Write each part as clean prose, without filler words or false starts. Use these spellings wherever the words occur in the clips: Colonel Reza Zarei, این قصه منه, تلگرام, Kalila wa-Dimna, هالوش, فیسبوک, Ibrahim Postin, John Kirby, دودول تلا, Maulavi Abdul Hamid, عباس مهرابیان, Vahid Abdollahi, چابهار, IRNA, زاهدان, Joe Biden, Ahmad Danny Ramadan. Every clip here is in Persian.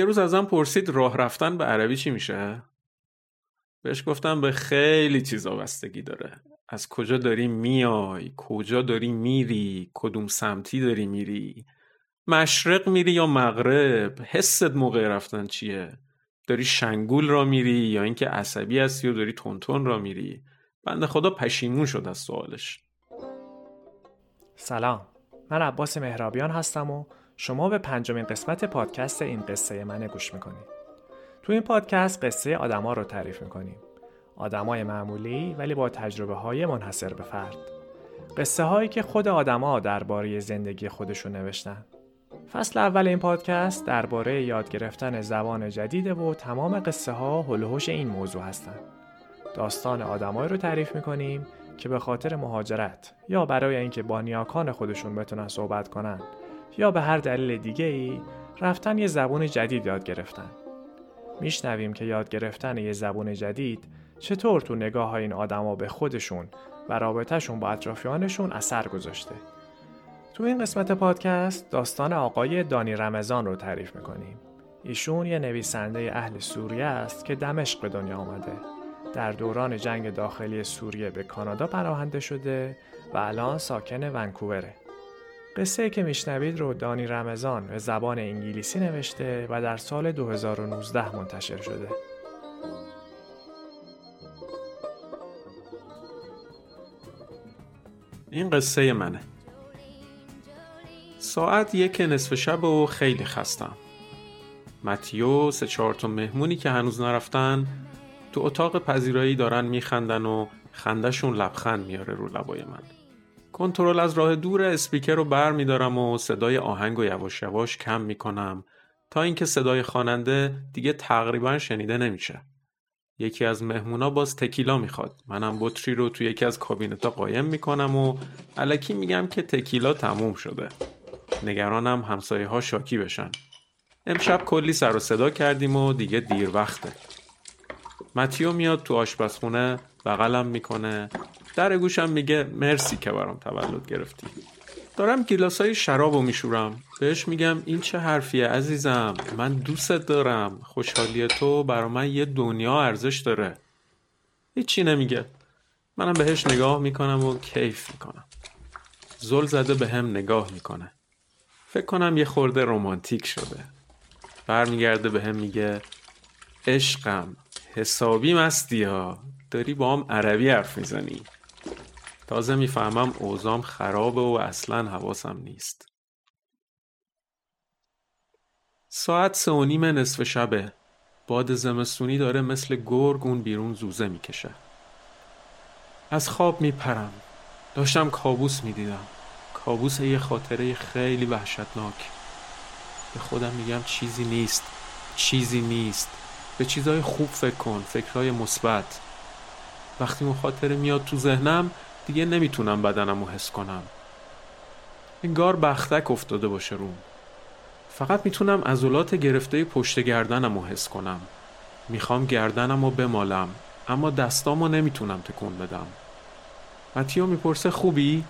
یه روز ازم پرسید راه رفتن به عربی چی میشه؟ بهش گفتم به خیلی چیزا بستگی داره. از کجا داری میای، کجا داری میری، کدوم سمتی داری میری، مشرق میری یا مغرب، حست موقع رفتن چیه، داری شنگول را میری یا اینکه عصبی هستی و داری تونتون را میری. بنده خدا پشیمون شد از سوالش. سلام، من عباس مهرابیان هستم و شما به 5مین قسمت پادکست این قصه منه گوش میکنید. تو این پادکست قصه آدما رو تعریف میکنیم، آدمای معمولی ولی با تجربه های منحصر به فرد، قصه هایی که خود آدما درباره زندگی خودشون نوشتن. فصل اول این پادکست درباره یاد گرفتن زبان جدیده و تمام قصه ها حول و حوش این موضوع هستن. داستان آدمایی رو تعریف میکنیم که به خاطر مهاجرت یا برای اینکه با نیاکان خودشون بتونن صحبت کنن یا به هر دلیل دیگه‌ای رفتن یه زبان جدید یاد گرفتن. میشنویم که یاد گرفتن یه زبان جدید چطور تو نگاه این آدما به خودشون و رابطه‌شون با اطرافیانشون اثر گذاشته. تو این قسمت پادکست داستان آقای دانی رمضان رو تعریف میکنیم. ایشون یه نویسنده اهل سوریه است که دمشق به دنیا آمده. در دوران جنگ داخلی سوریه به کانادا پناهنده شده و الان ساکن ونکووره. قصه که میشنوید رو دانی رمضان به زبان انگلیسی نوشته و در سال 2019 منتشر شده. این قصه منه. ساعت 1:00 شب و خیلی خستم. متیو 3-4 تا مهمونی که هنوز نرفتن تو اتاق پذیرایی دارن میخندن و خندشون لبخند میاره رو لبای من. کنترل از راه دور اسپیکر رو بر میدارم و صدای آهنگ و یواش یواش کم میکنم تا اینکه صدای خواننده دیگه تقریبا شنیده نمیشه. یکی از مهمونا باز تکیلا میخواد. منم بطری رو توی یکی از کابینتا قایم میکنم و الکی میگم که تکیلا تموم شده. نگرانم همسایه ها شاکی بشن. امشب کلی سر و صدا کردیم و دیگه دیر وقته. متیو میاد تو آشپزخونه، بغلم میکنه، در گوشم میگه مرسی که برام تولد گرفتی. دارم گیلاسای شرابو میشورم. بهش میگم این چه حرفیه عزیزم، من دوستت دارم، خوشحالی تو برام یه دنیا ارزش داره. هیچی نمیگه. منم بهش نگاه میکنم و کیف میکنم. زل زده به هم نگاه میکنه. فکر کنم یه خورده رمانتیک شده. برمیگرده به هم میگه عشقم حسابی مستی ها، داری با هم عربی حرف میزنی. تازه میفهمم اوضاعم خرابه و اصلاً حواسم نیست. ساعت 3:30 شبه. باد زمستونی داره مثل گرگ اون بیرون زوزه میکشه. از خواب میپرم. داشتم کابوس میدیدم. کابوس یه خاطره خیلی وحشتناک. به خودم میگم چیزی نیست. به چیزای خوب فکر کن، فکرهای مثبت. وقتی اون خاطره میاد تو ذهنم دیگه نمیتونم بدنم رو حس کنم. انگار بختک افتاده باشه روم. فقط میتونم عضلات گرفته پشت گردنم رو حس کنم. میخوام گردنم رو بمالم اما دستام رو نمیتونم تکون بدم. متیو میپرسه خوبی؟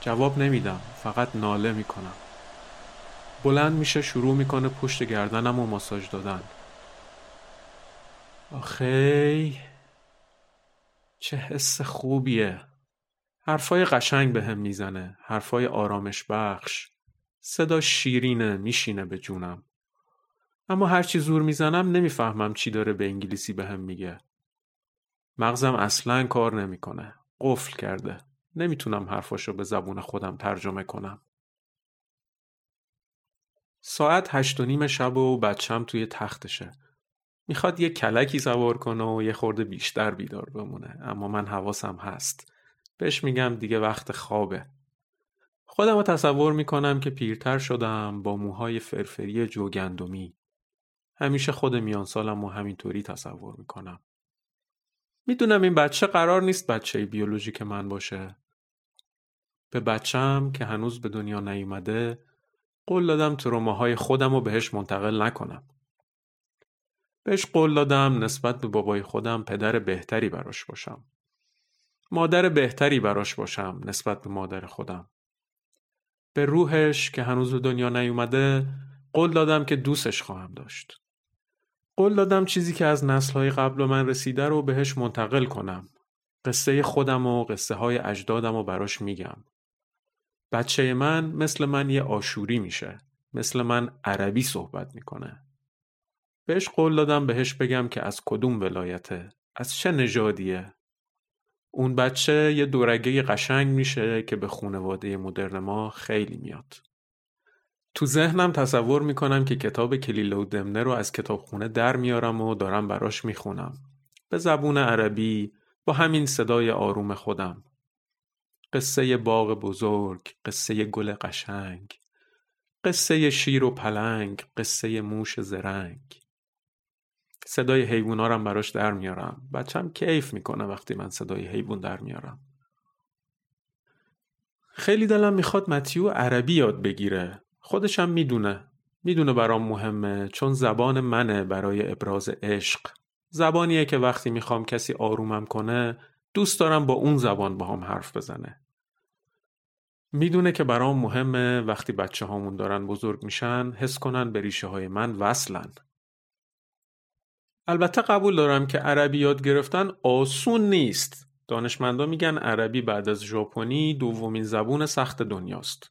جواب نمیدم، فقط ناله میکنم. بلند میشه شروع میکنه پشت گردنم رو ماساژ دادن. آخی چه حس خوبیه. حرفای قشنگ به هم میزنه، حرفای آرامش بخش. صدا شیرینه، میشینه به جونم. اما هرچی زور میزنم نمیفهمم چی داره به انگلیسی به هم میگه. مغزم اصلاً کار نمیکنه، قفل کرده. نمیتونم حرفاشو به زبون خودم ترجمه کنم. 8:30 شب و بچم توی تختشه. میخواد یه کلکی سوار کنه و یه خورده بیشتر بیدار بمونه، اما من حواسم هست. بهش میگم دیگه وقت خوابه. خودم رو تصور میکنم که پیرتر شدم با موهای فرفری جوگندمی. همیشه خود میان سالم و همینطوری تصور میکنم. میدونم این بچه قرار نیست بچه بیولوژیک من باشه. به بچم که هنوز به دنیا نیومده قول دادم تروماهای خودم رو بهش منتقل نکنم. بهش قول دادم نسبت به بابای خودم پدر بهتری براش باشم. مادر بهتری براش باشم نسبت به مادر خودم. به روحش که هنوز به دنیا نیومده قول دادم که دوستش خواهم داشت. قول دادم چیزی که از نسل‌های قبل من رسیده رو بهش منتقل کنم. قصه خودم و قصه های اجدادم رو براش میگم. بچه من مثل من یه آشوری میشه. مثل من عربی صحبت میکنه. بهش قول دادم بهش بگم که از کدوم ولایته، از چه نژادیه. اون بچه یه دورگه قشنگ میشه که به خانواده مدرن ما خیلی میاد. تو ذهنم تصور میکنم که کتاب کلیله و دمنه رو از کتابخونه در میارم و دارم براش میخونم. به زبون عربی، با همین صدای آروم خودم. قصه باغ بزرگ، قصه گل قشنگ، قصه شیر و پلنگ، قصه موش زرنگ. صدای حیونا رو براش در میارم. بچه‌م کیف میکنه وقتی من صدای حیوان در میارم. خیلی دلم میخواد متیو عربی یاد بگیره. خودشم میدونه برام مهمه، چون زبان منه برای ابراز عشق. زبانیه که وقتی میخوام کسی آرومم کنه، دوست دارم با اون زبان با هم حرف بزنه. میدونه که برام مهمه وقتی بچه هامون دارن بزرگ میشن، حس کنن به ریشه های من وصلن. البته قبول دارم که عربی یاد گرفتن آسون نیست. دانشمندا میگن عربی بعد از ژاپنی دومین زبون سخت دنیاست.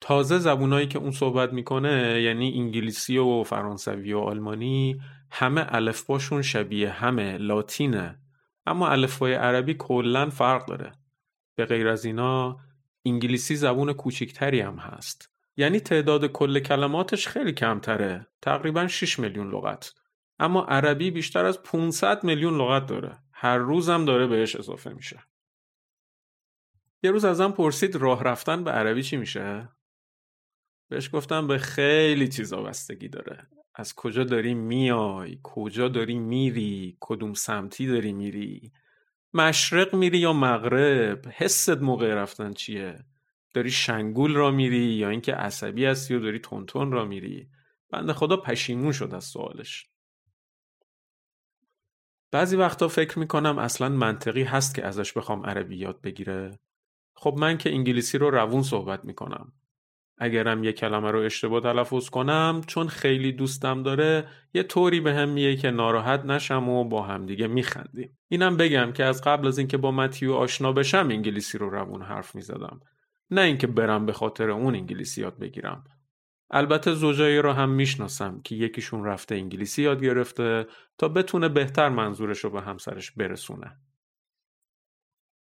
تازه زبونایی که اون صحبت میکنه، یعنی انگلیسی و فرانسوی و آلمانی، همه الفباشون شبیه همه، لاتینه. اما الفبای عربی کلاً فرق داره. به غیر از اینا انگلیسی زبون کوچیکتری هم هست. یعنی تعداد کل کلماتش خیلی کمتره، تقریباً 6 میلیون لغت. اما عربی بیشتر از 500 میلیون لغت داره. هر روز هم داره بهش اضافه میشه. یه روز ازم پرسید راه رفتن به عربی چی میشه؟ بهش گفتم به خیلی چیزا بستگی داره. از کجا داری میای، کجا داری میری، کدوم سمتی داری میری، مشرق میری یا مغرب، حست موقع رفتن چیه، داری شنگول را میری یا اینکه عصبی هستی و داری تونتون را میری. بنده خدا پشیمون شد از سوالش. بعضی وقتا فکر میکنم اصلا منطقی هست که ازش بخوام عربی یاد بگیره. خب من که انگلیسی رو روون صحبت میکنم. اگرم یه کلمه رو اشتباه تلفظ کنم، چون خیلی دوستم داره، یه طوری به هم میگه که ناراحت نشم و با هم دیگه میخندیم. اینم بگم که از قبل از اینکه با متیو آشنا بشم انگلیسی رو روون حرف میزدم، نه اینکه برم به خاطر اون انگلیسی یاد بگیرم. البته زوجایی رو هم میشناسم که یکیشون رفته انگلیسی یاد گرفته تا بتونه بهتر منظورش رو به همسرش برسونه.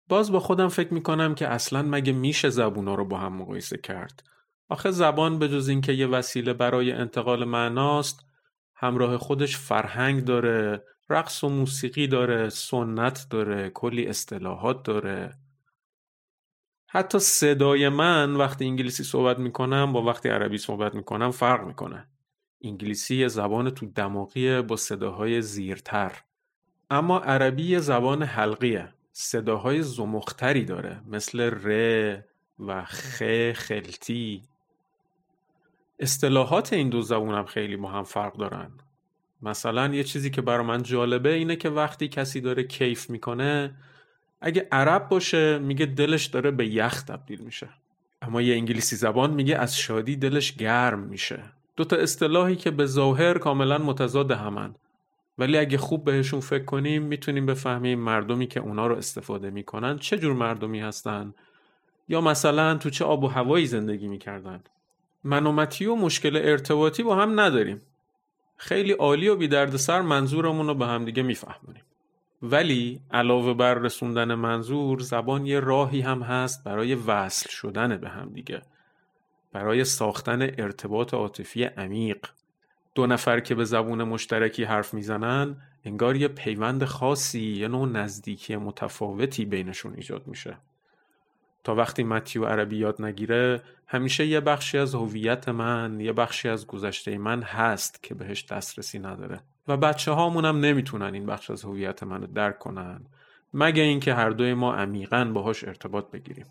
باز با خودم فکر میکنم که اصلاً مگه میشه زبونا رو با هم مقایسه کرد؟ آخه زبان به جز این که یه وسیله برای انتقال معناست، همراه خودش فرهنگ داره، رقص و موسیقی داره، سنت داره، کلی اصطلاحات داره. حتی صدای من وقتی انگلیسی صحبت میکنم با وقتی عربی صحبت میکنم فرق میکنه. انگلیسی زبان تو دماغیه با صداهای زیرتر، اما عربی زبان حلقیه، صداهای زمختری داره مثل ر و خ خلتی. اصطلاحات این دو زبون هم خیلی با هم فرق دارن. مثلا یه چیزی که برای من جالبه اینه که وقتی کسی داره کیف میکنه، اگه عرب باشه میگه دلش داره به یخ تبدیل میشه، اما یه انگلیسی زبان میگه از شادی دلش گرم میشه. دوتا اصطلاحی که به ظاهر کاملا متضاد همن، ولی اگه خوب بهشون فکر کنیم میتونیم بفهمیم مردمی که اونا رو استفاده میکنن چه جور مردمی هستن، یا مثلا تو چه آب و هوایی زندگی میکردن. من و متیو مشکل ارتباطی با هم نداریم. خیلی عالی و بی دردسر منظورمون رو به هم دیگه میفهمونیم. ولی علاوه بر رسوندن منظور، زبان یه راهی هم هست برای وصل شدن به هم دیگه، برای ساختن ارتباط عاطفی عمیق. دو نفر که به زبان مشترکی حرف میزنن، انگار یه پیوند خاصی، یه نوع نزدیکی متفاوتی بینشون ایجاد میشه. تا وقتی متیو عربی یاد نگیره، همیشه یه بخشی از هویت من، یه بخشی از گذشته من هست که بهش دسترسی نداره و بچه هامون هم نمیتونن این بخش از هویت منو درک کنن، مگه اینکه هر دوی ما عمیقاً باهاش ارتباط بگیریم.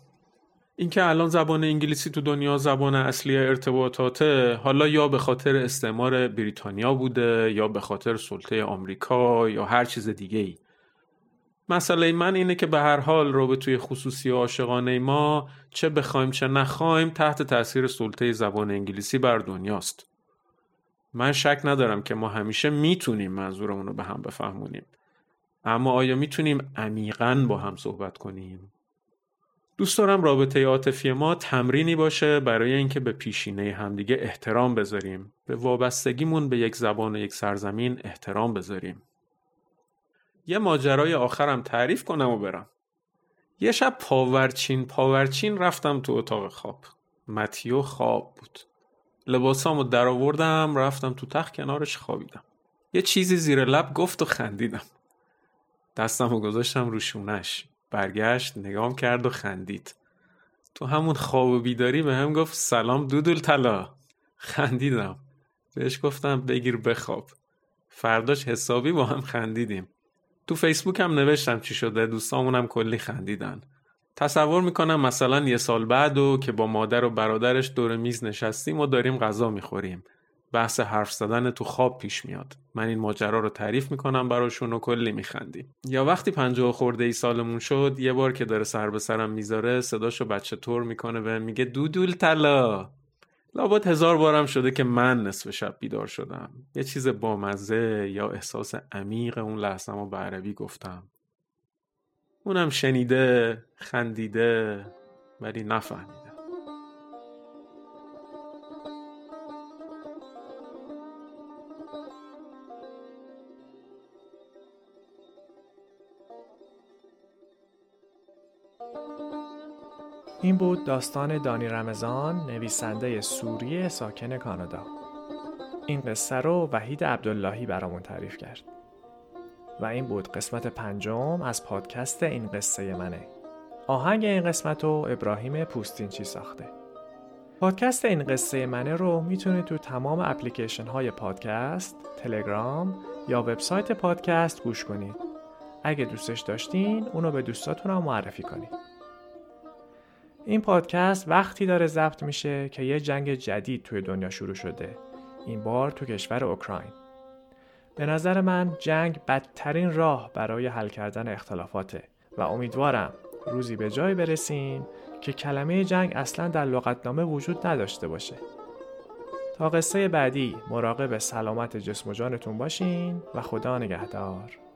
اینکه الان زبان انگلیسی تو دنیا زبان اصلی ارتباطاته، حالا یا به خاطر استعمار بریتانیا بوده یا به خاطر سلطه آمریکا یا هر چیز دیگه‌ای. مسئله من اینه که به هر حال رابطه خصوصی و عاشقانه ما، چه بخوایم چه نخوایم، تحت تأثیر سلطه زبان انگلیسی بر دنیاست. من شک ندارم که ما همیشه میتونیم منظورمون رو به هم بفهمونیم، اما آیا میتونیم عمیقاً با هم صحبت کنیم؟ دوست دارم رابطه عاطفی ما تمرینی باشه برای اینکه به پیشینه همدیگه احترام بذاریم، به وابستگیمون به یک زبان و یک سرزمین احترام بذاریم. یه ماجرای آخرم تعریف کنم و برم. یه شب پاورچین رفتم تو اتاق خواب. متیو خواب بود. لباسامو در آوردم، رفتم تو تخت کنارش خوابیدم. یه چیزی زیر لب گفت و خندیدم. دستمو گذاشتم رو شونش. برگشت، نگام کرد و خندید. تو همون خواب و بیداری به هم گفت سلام دودول تلا. خندیدم. بهش گفتم بگیر بخواب. فرداش حسابی با هم خندیدیم. تو فیسبوک هم نوشتم چی شده، دوستامونم کلی خندیدن. تصور میکنم مثلا یه سال بعد و که با مادر و برادرش دور میز نشستیم و داریم غذا میخوریم، بحث حرف زدن تو خواب پیش میاد. من این ماجرا رو تعریف میکنم براشون و کلی میخندیم. یا وقتی 50 خورده ای سالمون شد، یه بار که داره سر به سرم میذاره، صداشو بچه طور میکنه و میگه دودول تلا. لابد 1000 بارم شده که من نصف شب بیدار شدم. یه چیز بامزه یا احساس عمیق اون لحظه‌مو به عربی گفتم. اونم شنیده، خندیده، ولی نفهمیده. این بود داستان دانی رمضان، نویسنده سوری ساکن کانادا. این قصه رو وحید عبداللهی برامون تعریف کرد. و این بود قسمت 5 از پادکست این قصه منه. آهنگ این قسمت رو ابراهیم پوستین چی ساخته. پادکست این قصه منه رو میتونید تو تمام اپلیکیشن های پادکست، تلگرام یا وبسایت پادکست گوش کنید. اگه دوستش داشتین اونو به دوستاتون هم معرفی کنید. این پادکست وقتی داره ضبط میشه که یه جنگ جدید توی دنیا شروع شده، این بار تو کشور اوکراین. به نظر من جنگ بدترین راه برای حل کردن اختلافاته و امیدوارم روزی به جایی برسیم که کلمه جنگ اصلا در لغتنامه وجود نداشته باشه. تا قصه بعدی مراقب سلامت جسم و جانتون باشین و خدا نگهدار.